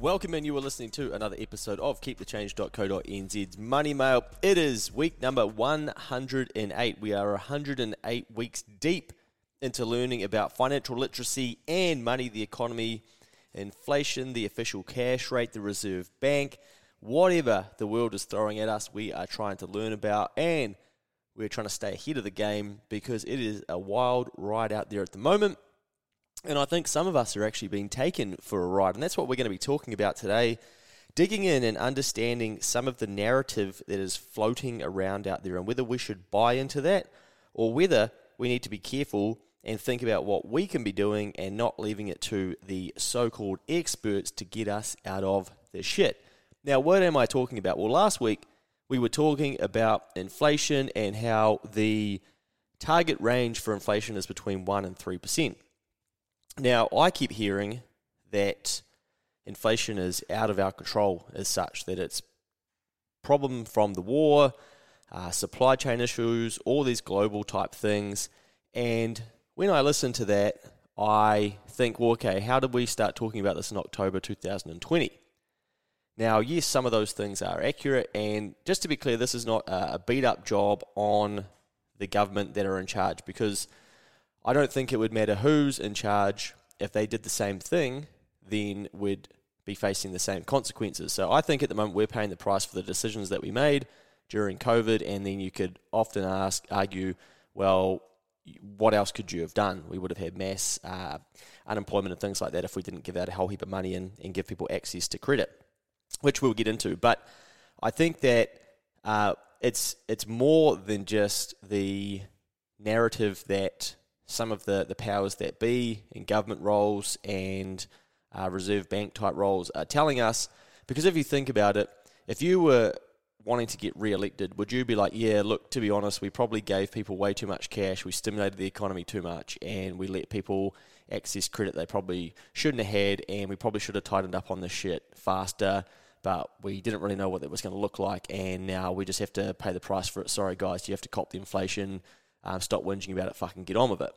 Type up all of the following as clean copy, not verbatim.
Welcome, and you are listening to another episode of KeepTheChange.co.nz Money Mail. It is week number 108. We are 108 weeks deep into learning about financial literacy and money, the economy, inflation, the official cash rate, the Reserve Bank, whatever the world is throwing at us, we are trying to learn about, and we're trying to stay ahead of the game because it is a wild ride out there at the moment. And I think some of us are actually being taken for a ride. And that's what we're going to be talking about today, digging in and understanding some of the narrative that is floating around out there and whether we should buy into that or whether we need to be careful and think about what we can be doing and not leaving it to the so-called experts to get us out of this shit. Now, what am I talking about? Well, last week we were talking about inflation and how the target range for inflation is between 1% and 3%. Now, I keep hearing that inflation is out of our control as such, that it's problem from the war, supply chain issues, all these global type things. And when I listen to that, I think, well, okay, how did we start talking about this in October 2020? Now, yes, some of those things are accurate. And just to be clear, this is not a beat-up job on the government that are in charge, because I don't think it would matter who's in charge. If they did the same thing, then we'd be facing the same consequences. So I think at the moment we're paying the price for the decisions that we made during COVID, and then you could often argue, well, what else could you have done? We would have had mass unemployment and things like that if we didn't give out a whole heap of money and give people access to credit, which we'll get into. But I think that it's more than just the narrative that some of the powers that be in government roles and Reserve Bank type roles are telling us. Because if you think about it, if you were wanting to get re-elected, would you be like, yeah, look, to be honest, we probably gave people way too much cash, we stimulated the economy too much, and we let people access credit they probably shouldn't have had, and we probably should have tightened up on this shit faster, but we didn't really know what that was going to look like, and now we just have to pay the price for it. Sorry, guys, you have to cop the inflation. Stop whinging about it, fucking get on with it.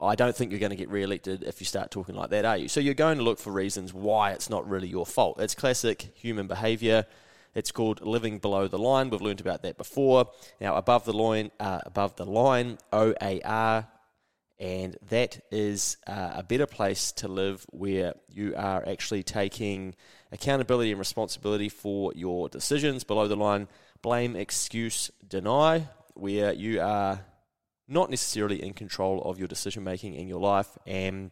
I don't think you're going to get re-elected if you start talking like that, are you? So you're going to look for reasons why it's not really your fault. It's classic human behaviour. It's called living below the line. We've learned about that before. Now, above the line, OAR, and that is a better place to live where you are actually taking accountability and responsibility for your decisions. Below the line, blame, excuse, deny, where you are not necessarily in control of your decision-making in your life, and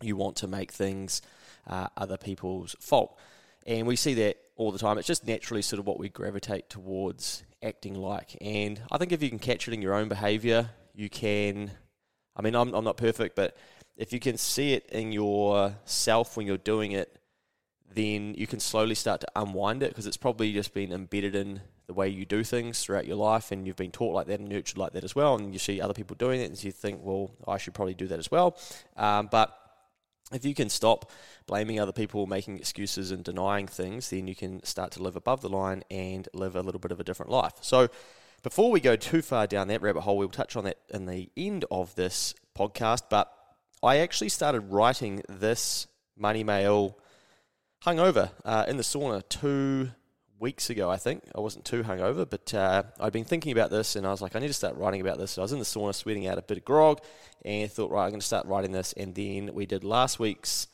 you want to make things other people's fault. And we see that all the time. It's just naturally sort of what we gravitate towards acting like. And I think if you can catch it in your own behaviour, you can, I mean, I'm not perfect, but if you can see it in yourself when you're doing it, then you can slowly start to unwind it, because it's probably just been embedded in the way you do things throughout your life, and you've been taught like that and nurtured like that as well, and you see other people doing it and you think, well, I should probably do that as well. But if you can stop blaming other people, making excuses and denying things, then you can start to live above the line and live a little bit of a different life. So before we go too far down that rabbit hole, we'll touch on that in the end of this podcast, but I actually started writing this Money Mail hungover in the sauna 2 weeks ago, I think. I wasn't too hungover, but I'd been thinking about this, and I was like, I need to start writing about this. So I was in the sauna sweating out a bit of grog, and I thought, right, I'm going to start writing this. And then we did last week's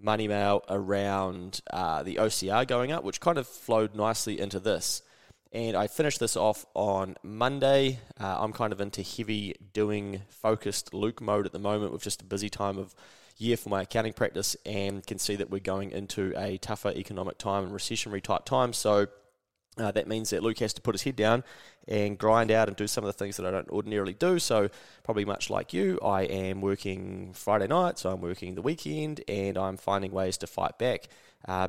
Money Mail around the OCR going up, which kind of flowed nicely into this. And I finished this off on Monday. I'm kind of into heavy doing focused Luke mode at the moment, with just a busy time of year for my accounting practice, and can see that we're going into a tougher economic time and recessionary type time. So that means that Luke has to put his head down and grind out and do some of the things that I don't ordinarily do. So probably much like you, I am working Friday night, so I'm working the weekend, and I'm finding ways to fight back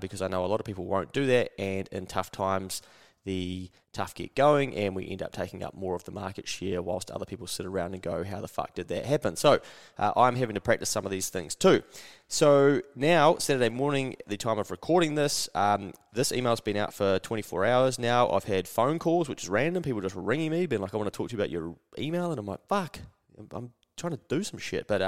because I know a lot of people won't do that, and in tough times the tough get going, and we end up taking up more of the market share whilst other people sit around and go, how the fuck did that happen? So I'm having to practice some of these things too. So now, Saturday morning, the time of recording this, this email's been out for 24 hours now. I've had phone calls, which is random, people just ringing me, being like, I want to talk to you about your email, and I'm like, fuck, I'm trying to do some shit, but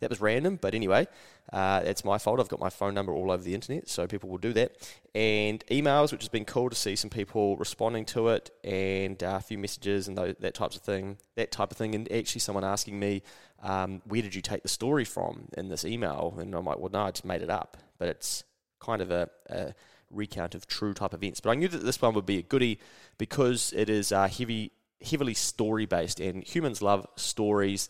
that was random. But anyway, it's my fault. I've got my phone number all over the internet, so people will do that. And emails, which has been cool to see some people responding to it, and a few messages and that types of thing. And actually, someone asking me, "Where did you take the story from in this email?" And I'm like, "Well, no, I just made it up." But it's kind of a recount of true type events. But I knew that this one would be a goodie because it is heavily story-based, and humans love stories,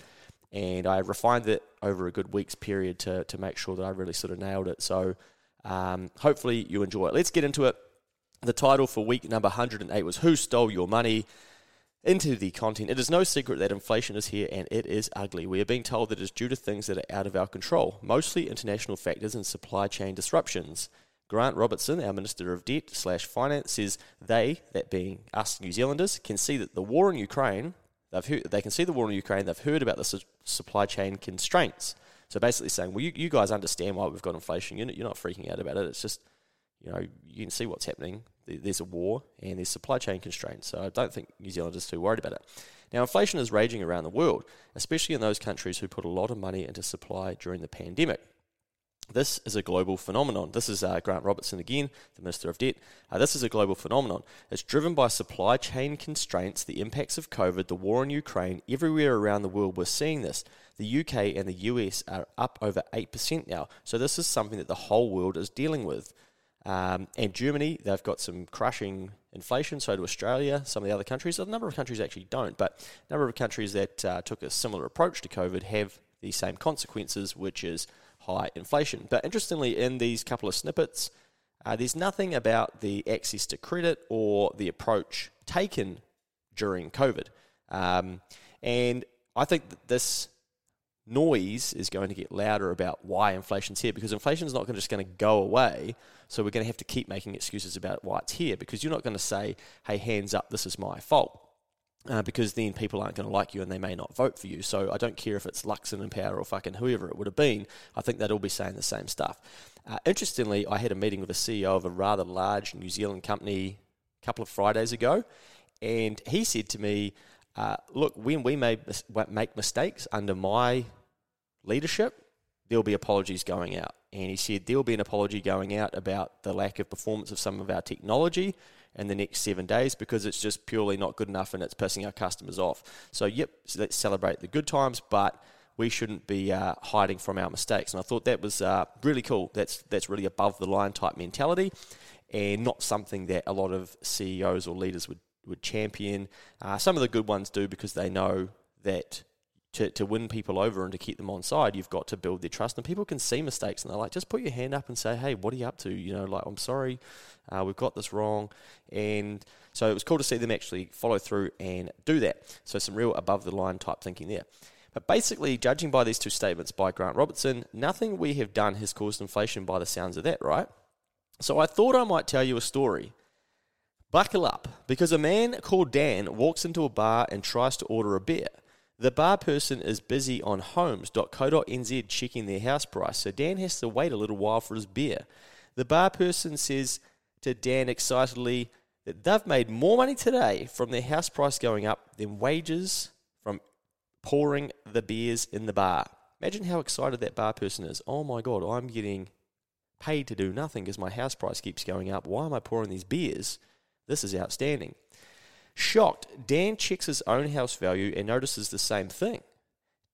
and I refined it over a good week's period to make sure that I really sort of nailed it. So hopefully you enjoy it. Let's get into it. The title for week number 108 was Who Stole Your Money? Into the content. It is no secret that inflation is here and it is ugly. We are being told that it is due to things that are out of our control, mostly international factors and supply chain disruptions. Grant Robertson, our Minister of Debt/Finance, says they, that being us New Zealanders, can see that the war in Ukraine, they've heard about the supply chain constraints. So basically saying, well, you guys understand why we've got inflation. You're not freaking out about it. It's just, you can see what's happening. There's a war and there's supply chain constraints. So I don't think New Zealanders are too worried about it. Now, inflation is raging around the world, especially in those countries who put a lot of money into supply during the pandemic. This is a global phenomenon. This is Grant Robertson again, the Minister of Debt. This is a global phenomenon. It's driven by supply chain constraints, the impacts of COVID, the war in Ukraine. Everywhere around the world we're seeing this. The UK and the US are up over 8% now. So this is something that the whole world is dealing with. And Germany, they've got some crushing inflation, so do Australia, some of the other countries. A number of countries actually don't, but a number of countries that took a similar approach to COVID have the same consequences, which is high inflation. But interestingly, in these couple of snippets, there's nothing about the access to credit or the approach taken during COVID. And I think that this noise is going to get louder about why inflation's here, because inflation's not just going to go away, so we're going to have to keep making excuses about why it's here, because you're not going to say, hey, hands up, this is my fault. Because then people aren't going to like you and they may not vote for you. So I don't care if it's Luxon in power or fucking whoever it would have been. I think they'd all be saying the same stuff. Interestingly, I had a meeting with a CEO of a rather large New Zealand company a couple of Fridays ago, and he said to me, look, when we make mistakes under my leadership, there'll be apologies going out. And he said there'll be an apology going out about the lack of performance of some of our technology in the next 7 days because it's just purely not good enough and it's pissing our customers off. So, so let's celebrate the good times, but we shouldn't be hiding from our mistakes. And I thought that was really cool. That's really above-the-line type mentality and not something that a lot of CEOs or leaders would champion. Some of the good ones do because they know that to win people over and to keep them on side, you've got to build their trust. And people can see mistakes and they're like, just put your hand up and say, hey, what are you up to? I'm sorry, we've got this wrong. And so it was cool to see them actually follow through and do that. So some real above-the-line type thinking there. But basically, judging by these two statements by Grant Robertson, nothing we have done has caused inflation by the sounds of that, right? So I thought I might tell you a story. Buckle up, because a man called Dan walks into a bar and tries to order a beer. The bar person is busy on homes.co.nz checking their house price, so Dan has to wait a little while for his beer. The bar person says to Dan excitedly that they've made more money today from their house price going up than wages from pouring the beers in the bar. Imagine how excited that bar person is. Oh my God, I'm getting paid to do nothing because my house price keeps going up. Why am I pouring these beers? This is outstanding. Shocked, Dan checks his own house value and notices the same thing.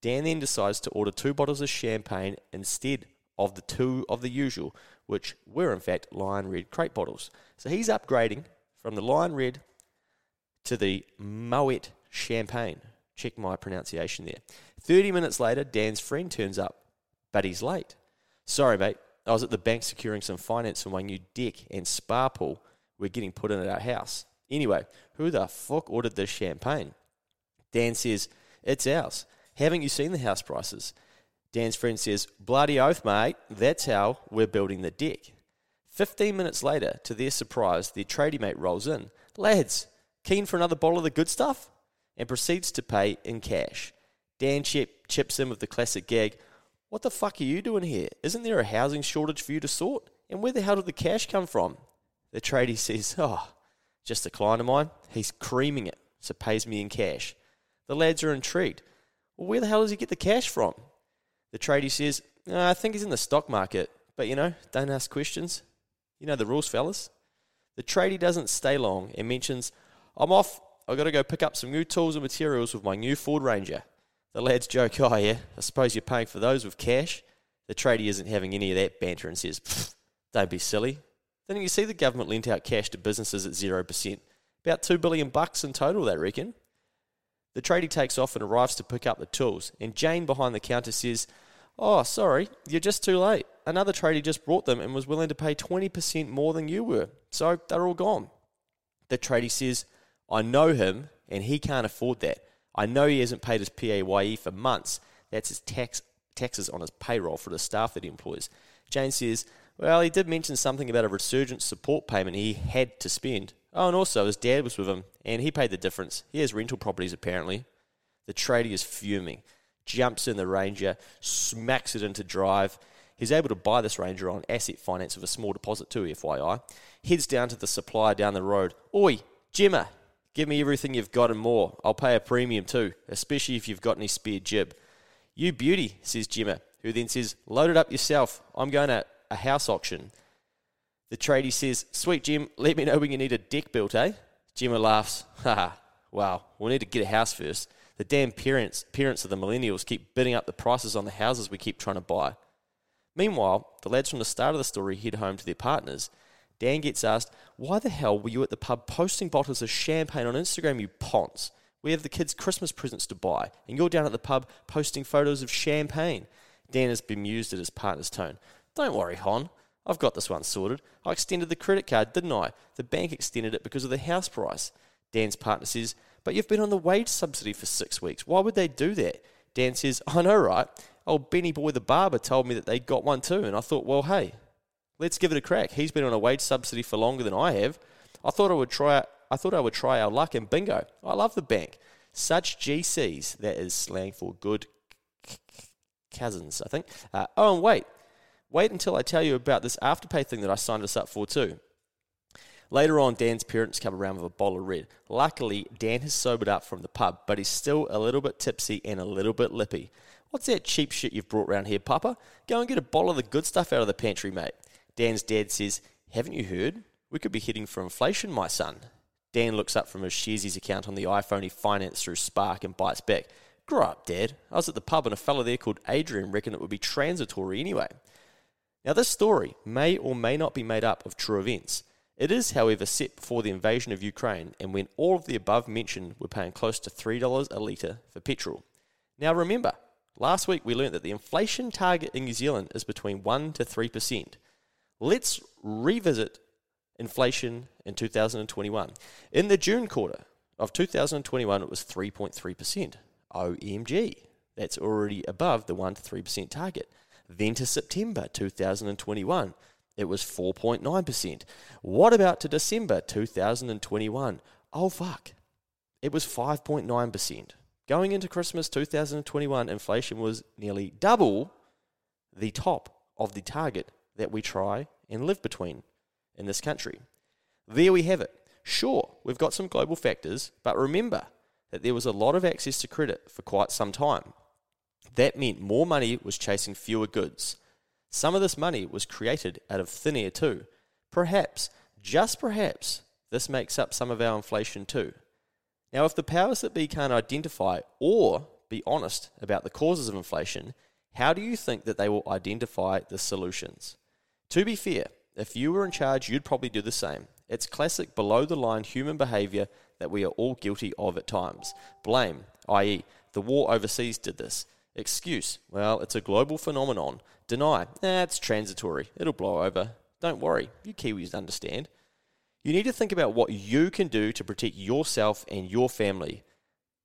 Dan then decides to order 2 bottles of champagne instead of the 2 of the usual, which were in fact Lion Red crate bottles. So he's upgrading from the Lion Red to the Moet champagne. Check my pronunciation there. 30 minutes later, Dan's friend turns up, but he's late. Sorry, mate, I was at the bank securing some finance for my new deck and spa pool we're getting put in at our house. Anyway, who the fuck ordered this champagne? Dan says, it's ours. Haven't you seen the house prices? Dan's friend says, bloody oath, mate. That's how we're building the deck. 15 minutes later, to their surprise, their tradie mate rolls in. Lads, keen for another bottle of the good stuff? And proceeds to pay in cash. Dan chips in with the classic gag, what the fuck are you doing here? Isn't there a housing shortage for you to sort? And where the hell did the cash come from? The tradie says, just a client of mine, he's creaming it, so pays me in cash. The lads are intrigued. Well, where the hell does he get the cash from? The tradie says, I think he's in the stock market. But, don't ask questions. You know the rules, fellas. The tradie doesn't stay long and mentions, I'm off. I've got to go pick up some new tools and materials with my new Ford Ranger. The lads joke, oh, yeah, I suppose you're paying for those with cash. The tradie isn't having any of that banter and says, don't be silly. Then you see the government lent out cash to businesses at 0%. About $2 billion in total, they reckon. The tradie takes off and arrives to pick up the tools, and Jane behind the counter says, oh, sorry, you're just too late. Another tradie just brought them and was willing to pay 20% more than you were, so they're all gone. The tradie says, I know him, and he can't afford that. I know he hasn't paid his PAYE for months. That's his taxes on his payroll for the staff that he employs. Jane says, well, he did mention something about a resurgence support payment he had to spend. Oh, and also his dad was with him, and he paid the difference. He has rental properties, apparently. The tradie is fuming, jumps in the Ranger, smacks it into drive. He's able to buy this Ranger on asset finance with a small deposit too, FYI. Heads down to the supplier down the road. Oi, Gemma, give me everything you've got and more. I'll pay a premium too, especially if you've got any spare jib. You beauty, says Gemma, who then says, load it up yourself. I'm going to a house auction. The tradie says, sweet Gem, let me know when you need a deck built, eh? Gemma laughs, haha, wow, we'll need to get a house first. The damn parents of the millennials keep bidding up the prices on the houses we keep trying to buy. Meanwhile, the lads from the start of the story head home to their partners. Dan gets asked, why the hell were you at the pub posting bottles of champagne on Instagram, you ponce? We have the kids' Christmas presents to buy, and you're down at the pub posting photos of champagne. Dan is bemused at his partner's tone. Don't worry, hon. I've got this one sorted. I extended the credit card, didn't I? The bank extended it because of the house price. Dan's partner says, but you've been on the wage subsidy for 6 weeks. Why would they do that? Dan says, I know, right? Old Benny Boy the barber told me that they got one too, and I thought, well, hey, let's give it a crack. He's been on a wage subsidy for longer than I have. I thought I would try our luck, and bingo, I love the bank. Such GCs, that is slang for good cousins, I think. Oh, and wait until I tell you about this Afterpay thing that I signed us up for too. Later on, Dan's parents come around with a bottle of red. Luckily, Dan has sobered up from the pub, but he's still a little bit tipsy and a little bit lippy. What's that cheap shit you've brought round here, Papa? Go and get a bottle of the good stuff out of the pantry, mate. Dan's dad says, haven't you heard? We could be heading for inflation, my son. Dan looks up from his Sharesies account on the iPhone he financed through Spark and bites back. Grow up, Dad. I was at the pub and a fella there called Adrian reckoned it would be transitory anyway. Now, this story may or may not be made up of true events. It is, however, set before the invasion of Ukraine and when all of the above mentioned were paying close to $3 a litre for petrol. Now, remember, last week we learnt that the inflation target in New Zealand is between 1% to 3%. Let's revisit inflation in 2021. In the June quarter of 2021, it was 3.3%. OMG, that's already above the 1% to 3% target. Then to September 2021, it was 4.9%. What about to December 2021? Oh, fuck. It was 5.9%. Going into Christmas 2021, inflation was nearly double the top of the target that we try and live between in this country. There we have it. Sure, we've got some global factors, but remember that there was a lot of access to credit for quite some time. That meant more money was chasing fewer goods. Some of this money was created out of thin air too. Perhaps, just perhaps, this makes up some of our inflation too. Now, if the powers that be can't identify or be honest about the causes of inflation, how do you think that they will identify the solutions? To be fair, if you were in charge, you'd probably do the same. It's classic below-the-line human behaviour that we are all guilty of at times. Blame, i.e., the war overseas did this. Excuse, well, it's a global phenomenon. Deny, it's transitory, it'll blow over. Don't worry, you Kiwis understand. You need to think about what you can do to protect yourself and your family.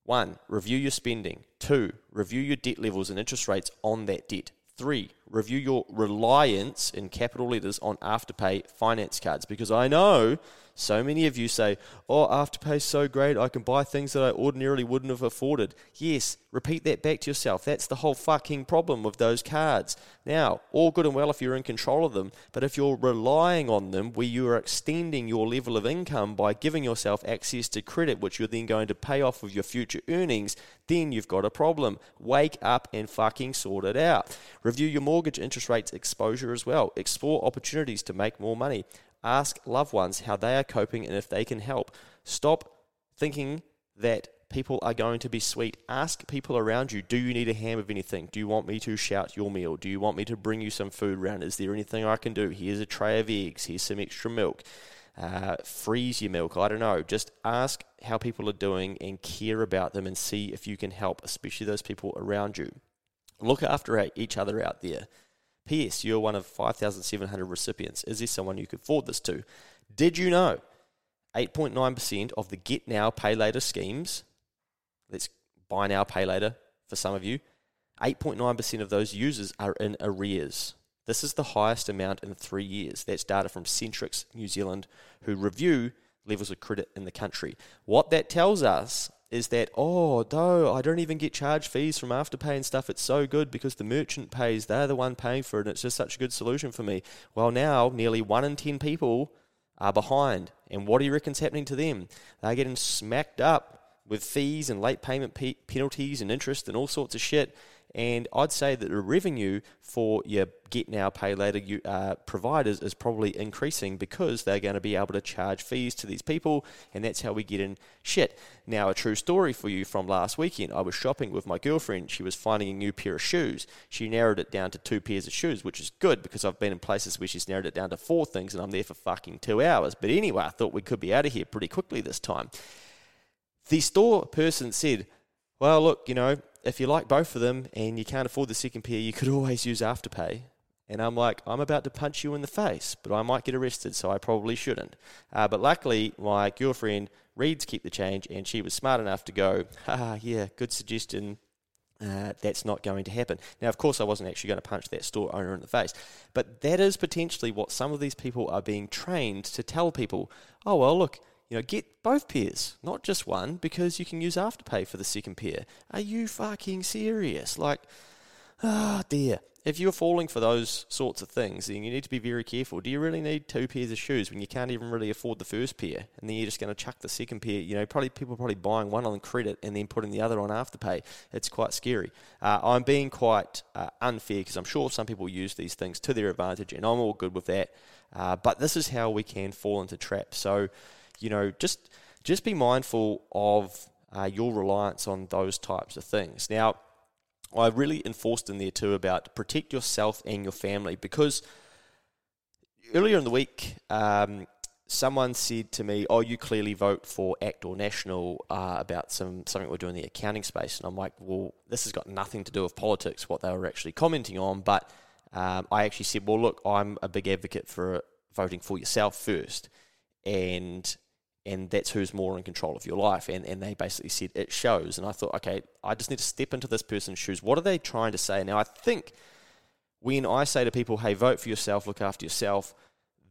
1. Review your spending. 2. Review your debt levels and interest rates on that debt. 3. Review your reliance, in capital letters, on Afterpay finance cards, because I know So many of you say, oh, Afterpay's so great, I can buy things that I ordinarily wouldn't have afforded. Yes, repeat that back to yourself. That's the whole fucking problem with those cards. Now, all good and well if you're in control of them, but if you're relying on them where you are extending your level of income by giving yourself access to credit, which you're then going to pay off with your future earnings, then you've got a problem. Wake up and fucking sort it out. Review your mortgage interest rates exposure as well. Explore opportunities to make more money. Ask loved ones how they are coping and if they can help. Stop thinking that people are going to be sweet. Ask people around you, do you need a ham of anything? Do you want me to shout your meal? Do you want me to bring you some food round? Is there anything I can do? Here's a tray of eggs. Here's some extra milk. Freeze your milk. I don't know. Just ask how people are doing and care about them and see if you can help, especially those people around you. Look after each other out there. P.S. You're one of 5,700 recipients. Is there someone you could forward this to? Did you know 8.9% of the Get Now, Pay Later schemes, let's buy now, pay later for some of you, 8.9% of those users are in arrears. This is the highest amount in 3 years. That's data from Centrix, New Zealand, who review levels of credit in the country. What that tells us is that, oh, no, I don't even get charged fees from Afterpay and stuff. It's so good because the merchant pays. They're the one paying for it, and it's just such a good solution for me. Well, now nearly 1 in 10 people are behind, and what do you reckon's happening to them? They're getting smacked up with fees and late payment penalties and interest and all sorts of shit, and I'd say that the revenue for your Get Now, Pay Later providers is probably increasing because they're going to be able to charge fees to these people, and that's how we get in shit. Now, a true story for you from last weekend. I was shopping with my girlfriend. She was finding a new pair of shoes. She narrowed it down to 2 pairs of shoes, which is good because I've been in places where she's narrowed it down to 4 things, and I'm there for fucking 2 hours. But anyway, I thought we could be out of here pretty quickly this time. The store person said, well, look, you know, if you like both of them and you can't afford the second pair, you could always use Afterpay. And I'm like, I'm about to punch you in the face, but I might get arrested, so I probably shouldn't. But luckily, my girlfriend reads Keep the Change, and she was smart enough to go, yeah, good suggestion. That's not going to happen. Now, of course, I wasn't actually going to punch that store owner in the face, but that is potentially what some of these people are being trained to tell people. Oh, well, look, you know, get both pairs, not just one, because you can use Afterpay for the second pair. Are you fucking serious? Like, oh dear. If you're falling for those sorts of things, then you need to be very careful. Do you really need 2 pairs of shoes when you can't even really afford the first pair? And then you're just going to chuck the second pair. You know, probably people are buying one on credit and then putting the other on Afterpay. It's quite scary. I'm being quite unfair because I'm sure some people use these things to their advantage, and I'm all good with that. But this is how we can fall into traps. So, you know, just be mindful of your reliance on those types of things. Now, I really enforced in there too about protect yourself and your family, because earlier in the week, someone said to me, oh, you clearly vote for ACT or National about something we're doing in the accounting space. And I'm like, well, this has got nothing to do with politics, what they were actually commenting on. But I actually said, well, look, I'm a big advocate for voting for yourself first. And that's who's more in control of your life. And they basically said, it shows. And I thought, okay, I just need to step into this person's shoes. What are they trying to say? Now, I think when I say to people, hey, vote for yourself, look after yourself,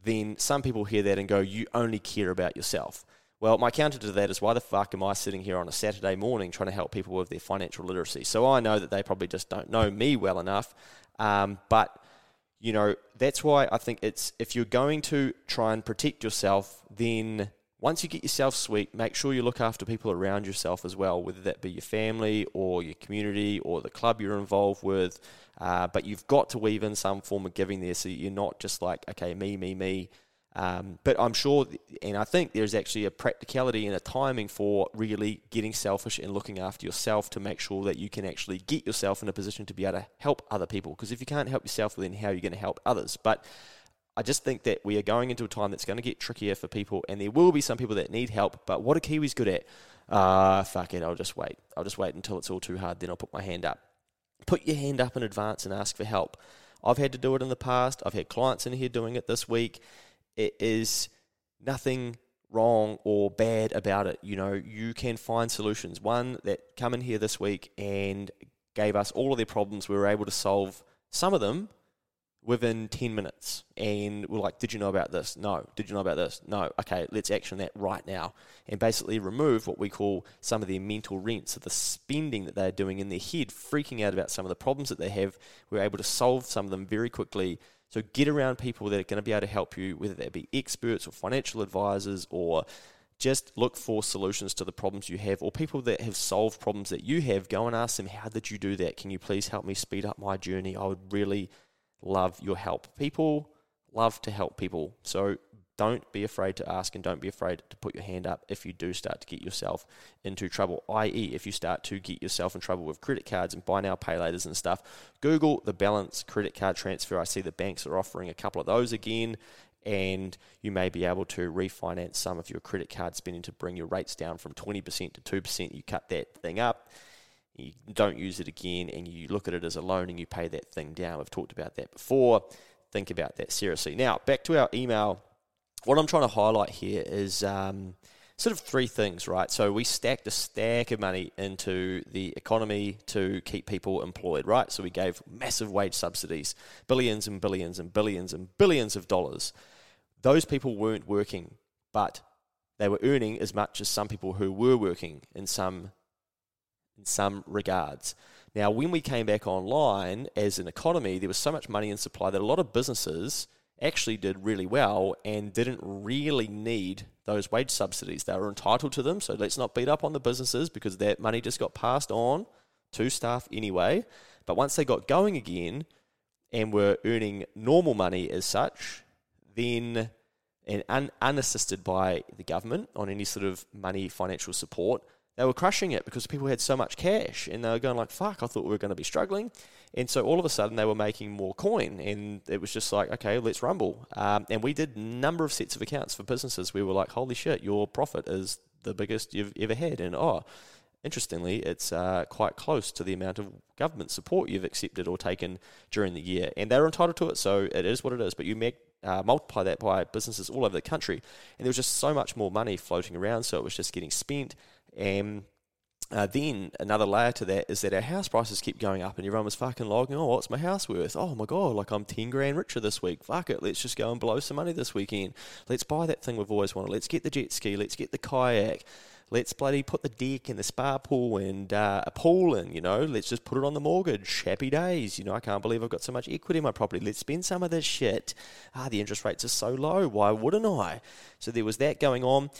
then some people hear that and go, you only care about yourself. Well, my counter to that is, why the fuck am I sitting here on a Saturday morning trying to help people with their financial literacy? So I know that they probably just don't know me well enough. But you know, that's why I think it's, if you're going to try and protect yourself, then once you get yourself sweet, make sure you look after people around yourself as well, whether that be your family or your community or the club you're involved with. But you've got to weave in some form of giving there so you're not just like, okay, me. But I'm sure, and I think there's actually a practicality and a timing for really getting selfish and looking after yourself to make sure that you can actually get yourself in a position to be able to help other people. Because if you can't help yourself, then how are you going to help others? But I just think that we are going into a time that's going to get trickier for people, and there will be some people that need help. But what are Kiwis good at? Fuck it, I'll just wait. I'll just wait until it's all too hard, then I'll put my hand up. Put your hand up in advance and ask for help. I've had to do it in the past. I've had clients in here doing it this week. It is nothing wrong or bad about it. You know, you can find solutions. One that come in here this week and gave us all of their problems, we were able to solve some of them within 10 minutes. And we're like, did you know about this? No. Did you know about this? No. Okay, let's action that right now. And basically remove what we call some of their mental rent. So the spending that they're doing in their head, freaking out about some of the problems that they have, we're able to solve some of them very quickly. So get around people that are going to be able to help you, whether they be experts or financial advisors, or just look for solutions to the problems you have, or people that have solved problems that you have. Go and ask them, how did you do that? Can you please help me speed up my journey? I would really love your help. People love to help people. So don't be afraid to ask, and don't be afraid to put your hand up if you do start to get yourself into trouble, i.e. if you start to get yourself in trouble with credit cards and buy now, pay laters and stuff. Google the balance credit card transfer. I see the banks are offering a couple of those again, and you may be able to refinance some of your credit card spending to bring your rates down from 20% to 2%. You cut that thing up, you don't use it again, and you look at it as a loan and you pay that thing down. We've talked about that before. Think about that seriously. Now, back to our email. What I'm trying to highlight here is sort of three things, right? So we stacked a stack of money into the economy to keep people employed, right? So we gave massive wage subsidies, billions and billions and billions and billions of dollars. Those people weren't working, but they were earning as much as some people who were working in some regards. Now, when we came back online as an economy, there was so much money in supply that a lot of businesses actually did really well and didn't really need those wage subsidies. They were entitled to them, so let's not beat up on the businesses, because that money just got passed on to staff anyway. But once they got going again and were earning normal money as such, then and unassisted by the government on any sort of money, financial support, they were crushing it because people had so much cash, and they were going like, fuck, I thought we were going to be struggling. And so all of a sudden they were making more coin, and it was just like, okay, let's rumble. And we did a number of sets of accounts for businesses. We were like, holy shit, your profit is the biggest you've ever had. And interestingly, it's quite close to the amount of government support you've accepted or taken during the year. And they're entitled to it, so it is what it is. But you multiply that by businesses all over the country, and there was just so much more money floating around, so it was just getting spent. And then another layer to that is that our house prices keep going up, and everyone was fucking logging, oh, what's my house worth? Oh my God, like I'm 10 grand richer this week. Fuck it, let's just go and blow some money this weekend. Let's buy that thing we've always wanted. Let's get the jet ski. Let's get the kayak. Let's bloody put the deck and the spa pool and a pool in, you know. Let's just put it on the mortgage. Happy days, you know. I can't believe I've got so much equity in my property. Let's spend some of this shit. Ah, the interest rates are so low. Why wouldn't I? So there was that going on.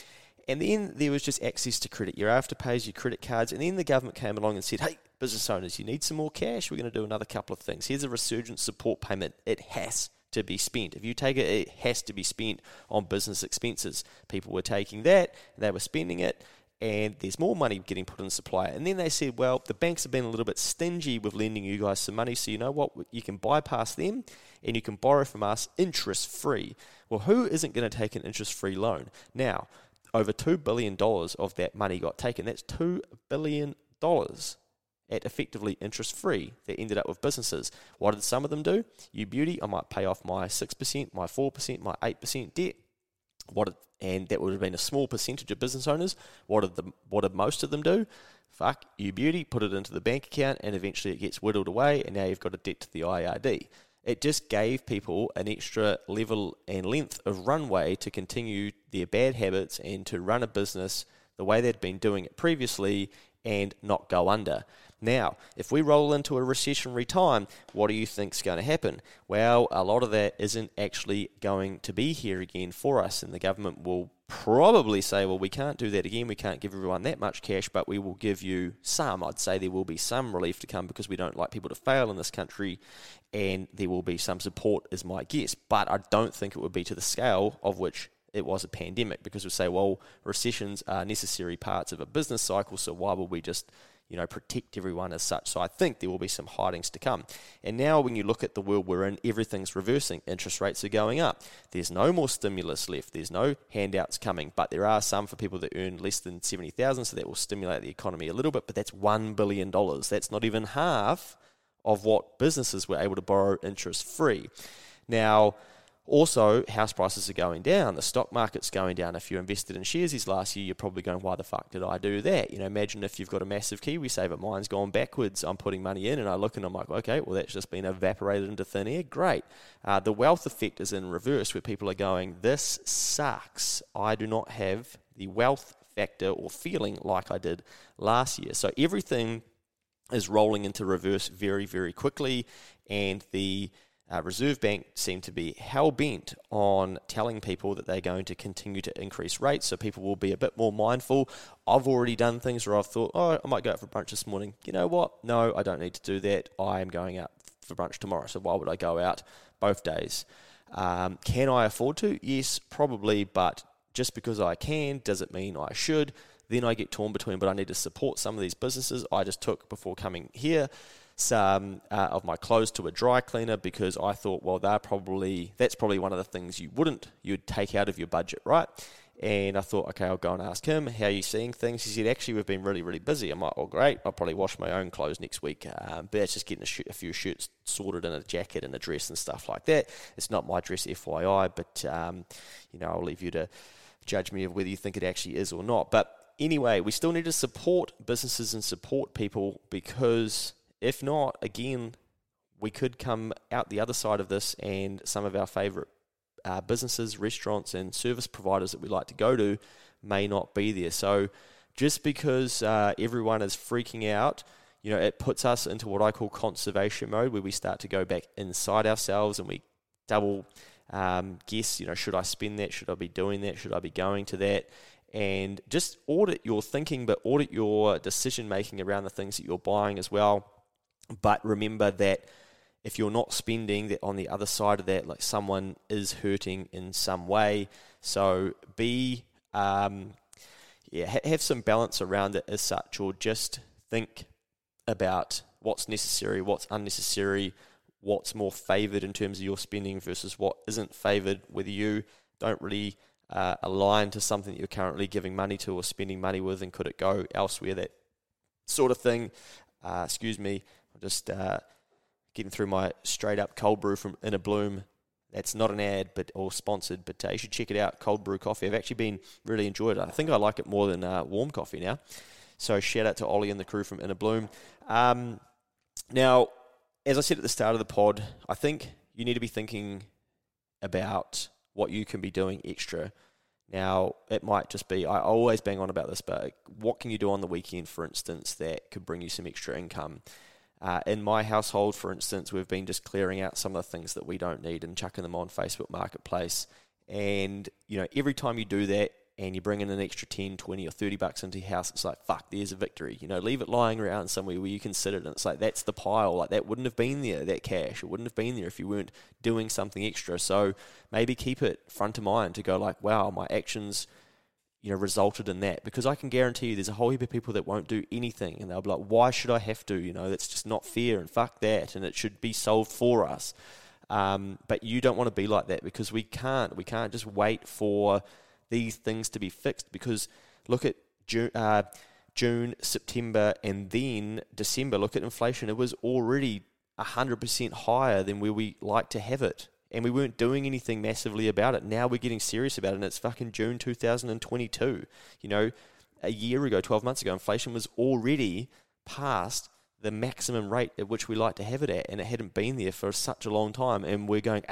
And then there was just access to credit, your Afterpays, your credit cards. And then the government came along and said, hey, business owners, you need some more cash. We're going to do another couple of things. Here's a resurgent support payment. It has to be spent. If you take it, it has to be spent on business expenses. People were taking that, they were spending it, and there's more money getting put in supply. And then they said, well, the banks have been a little bit stingy with lending you guys some money, so you know what, you can bypass them and you can borrow from us interest-free. Well, who isn't going to take an interest-free loan? Now, over $2 billion of that money got taken. That's $2 billion at effectively interest-free that ended up with businesses. What did some of them do? You beauty, I might pay off my 6%, my 4%, my 8% debt. And that would have been a small percentage of business owners. What did most of them do? Fuck, you beauty, put it into the bank account, and eventually it gets whittled away, and now you've got a debt to the IRD. It just gave people an extra level and length of runway to continue their bad habits and to run a business the way they'd been doing it previously and not go under. Now, if we roll into a recessionary time, what do you think's going to happen? Well, a lot of that isn't actually going to be here again for us, and the government will probably say, well, we can't do that again, we can't give everyone that much cash, but we will give you some. I'd say there will be some relief to come because we don't like people to fail in this country, and there will be some support is my guess, but I don't think it would be to the scale of which it was a pandemic, because we say, well, recessions are necessary parts of a business cycle, so why would we just, you know, protect everyone as such? So I think there will be some hidings to come. And now when you look at the world we're in, everything's reversing. Interest rates are going up. There's no more stimulus left. There's no handouts coming, but there are some for people that earn less than $70,000, so that will stimulate the economy a little bit, but that's $1 billion. That's not even half of what businesses were able to borrow interest-free. Now, Also, house prices are going down. The stock market's going down. If you invested in Sharesies last year, you're probably going, why the fuck did I do that? You know, imagine if you've got a massive KiwiSaver. Mine's gone backwards. I'm putting money in and I look and I'm like, okay, well, that's just been evaporated into thin air. Great. The wealth effect is in reverse, where people are going, this sucks. I do not have the wealth factor or feeling like I did last year. So everything is rolling into reverse very, very quickly, and the Reserve Bank seem to be hell-bent on telling people that they're going to continue to increase rates, so people will be a bit more mindful. I've already done things where I've thought, oh, I might go out for brunch this morning. You know what? No, I don't need to do that. I am going out for brunch tomorrow, so why would I go out both days? Can I afford to? Yes, probably, but just because I can, does it mean I should? Then I get torn between, but I need to support some of these businesses. I just took, before coming here, some of my clothes to a dry cleaner because I thought, well, that's probably one of the things you'd take out of your budget, right? And I thought, okay, I'll go and ask him, how are you seeing things? He said, actually, we've been really, really busy. I'm like, oh, great, I'll probably wash my own clothes next week. But it's just getting a few shirts sorted and a jacket and a dress and stuff like that. It's not my dress, FYI, but I'll leave you to judge me of whether you think it actually is or not. But anyway, we still need to support businesses and support people, because if not, again, we could come out the other side of this, and some of our favourite businesses, restaurants and service providers that we like to go to may not be there. So just because everyone is freaking out, it puts us into what I call conservation mode, where we start to go back inside ourselves and we double guess, should I spend that? Should I be doing that? Should I be going to that? And just audit your thinking, but audit your decision making around the things that you're buying as well. But remember that if you're not spending, that on the other side of that, like, someone is hurting in some way. So have some balance around it as such, or just think about what's necessary, what's unnecessary, what's more favoured in terms of your spending versus what isn't favoured, whether you don't really align to something that you're currently giving money to or spending money with, and could it go elsewhere, that sort of thing. Excuse me, I'm just getting through my straight up cold brew from Inner Bloom. That's not an ad or sponsored, but you should check it out, cold brew coffee. I've actually been really enjoyed it. I think I like it more than warm coffee now. So shout out to Ollie and the crew from Inner Bloom. Now, as I said at the start of the pod, I think you need to be thinking about what you can be doing extra. Now, it might just be, I always bang on about this, but what can you do on the weekend, for instance, that could bring you some extra income? In my household, for instance, we've been just clearing out some of the things that we don't need and chucking them on Facebook Marketplace. And, every time you do that and you bring in an extra 10, 20 or 30 bucks into your house, it's like, fuck, there's a victory. Leave it lying around somewhere where you can sit it, and it's like, that's the pile. Like, that wouldn't have been there, that cash. It wouldn't have been there if you weren't doing something extra. So maybe keep it front of mind to go like, wow, my actions, resulted in that. Because I can guarantee you there's a whole heap of people that won't do anything, and they'll be like, why should I have to? That's just not fair, and fuck that, and it should be solved for us. But you don't want to be like that, because we can't just wait for these things to be fixed, because look at June, September and then December, look at inflation. It was already 100% higher than where we like to have it, and we weren't doing anything massively about it. Now we're getting serious about it, and it's fucking June 2022. A year ago, 12 months ago, inflation was already past the maximum rate at which we like to have it at, and it hadn't been there for such a long time, and we're going,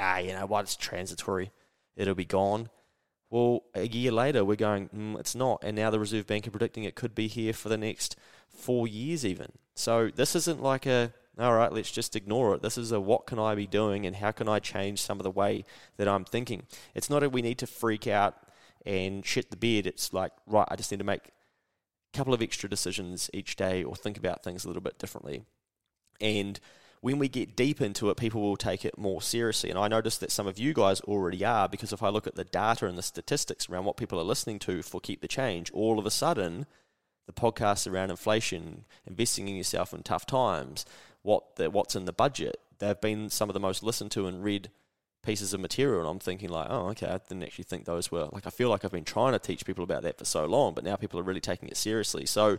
what, it's transitory, it'll be gone. Well, a year later, we're going, it's not. And now the Reserve Bank are predicting it could be here for the next 4 years even. So this isn't like all right, let's just ignore it. This is what can I be doing, and how can I change some of the way that I'm thinking? It's not that we need to freak out and shit the bed. It's like, right, I just need to make a couple of extra decisions each day, or think about things a little bit differently. And when we get deep into it, people will take it more seriously. And I notice that some of you guys already are, because if I look at the data and the statistics around what people are listening to for Keep the Change, all of a sudden, the podcasts around inflation, investing in yourself in tough times, what's in the budget, they've been some of the most listened to and read pieces of material. And I'm thinking like, oh, okay, I didn't actually think those were, like, I feel like I've been trying to teach people about that for so long, but now people are really taking it seriously. So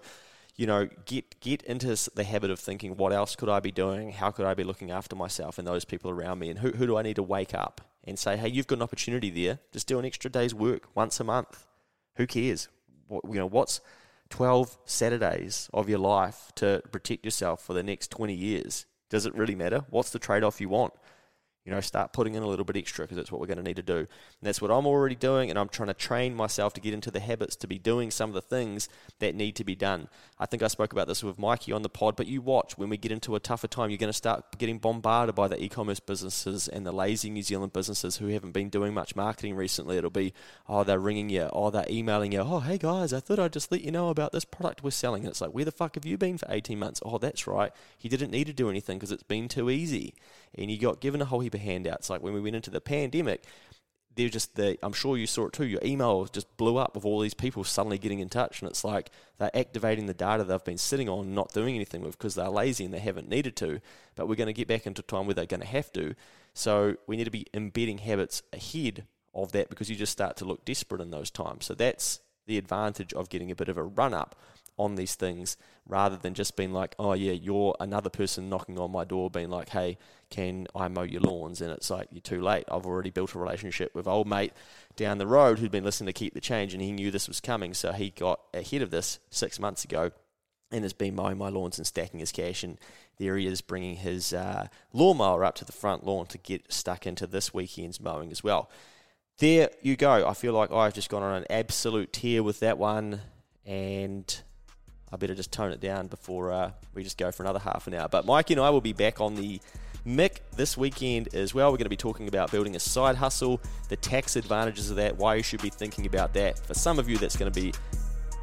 get into the habit of thinking, what else could I be doing? How could I be looking after myself and those people around me? And who do I need to wake up? and say, hey, you've got an opportunity there. Just do an extra day's work once a month. Who cares? What's 12 Saturdays of your life to protect yourself for the next 20 years? Does it really matter? What's the trade-off you want? Start putting in a little bit extra, because that's what we're going to need to do. And that's what I'm already doing, and I'm trying to train myself to get into the habits to be doing some of the things that need to be done. I think I spoke about this with Mikey on the pod, but you watch, when we get into a tougher time, you're going to start getting bombarded by the e-commerce businesses and the lazy New Zealand businesses who haven't been doing much marketing recently. It'll be, oh, they're ringing you, oh, they're emailing you, oh, hey guys, I thought I'd just let you know about this product we're selling. And it's like, where the fuck have you been for 18 months? Oh, that's right, you didn't need to do anything because it's been too easy. And you got given a whole heap of handouts. Like when we went into the pandemic, they're just I'm sure you saw it too, your email just blew up with all these people suddenly getting in touch, and it's like they're activating the data they've been sitting on, not doing anything with, because they're lazy and they haven't needed to. But we're going to get back into time where they're going to have to. So we need to be embedding habits ahead of that, because you just start to look desperate in those times. So that's the advantage of getting a bit of a run-up on these things, rather than just being like, oh yeah, you're another person knocking on my door being like, hey, can I mow your lawns? And it's like, you're too late. I've already built a relationship with old mate down the road who'd been listening to Keep the Change, and he knew this was coming, so he got ahead of this 6 months ago and has been mowing my lawns and stacking his cash, and there he is bringing his lawnmower up to the front lawn to get stuck into this weekend's mowing as well. There you go. I feel like I've just gone on an absolute tear with that one, and I better just tone it down before we just go for another half an hour. But Mikey and I will be back on the mic this weekend as well. We're going to be talking about building a side hustle, the tax advantages of that, why you should be thinking about that. For some of you, that's going to be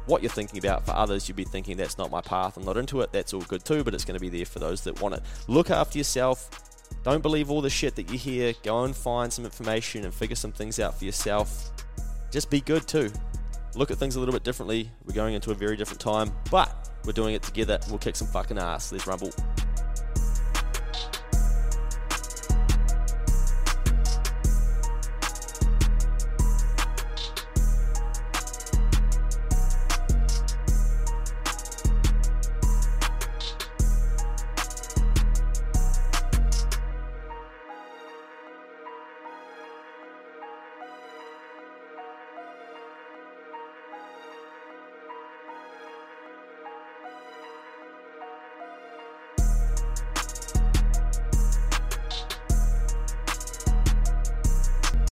what you're thinking about. For others, you'll be thinking, that's not my path, I'm not into it. That's all good too, but it's going to be there for those that want it. Look after yourself. Don't believe all the shit that you hear. Go and find some information and figure some things out for yourself. Just be good too. Look at things a little bit differently. We're going into a very different time, but we're doing it together. We'll kick some fucking ass. Let's rumble.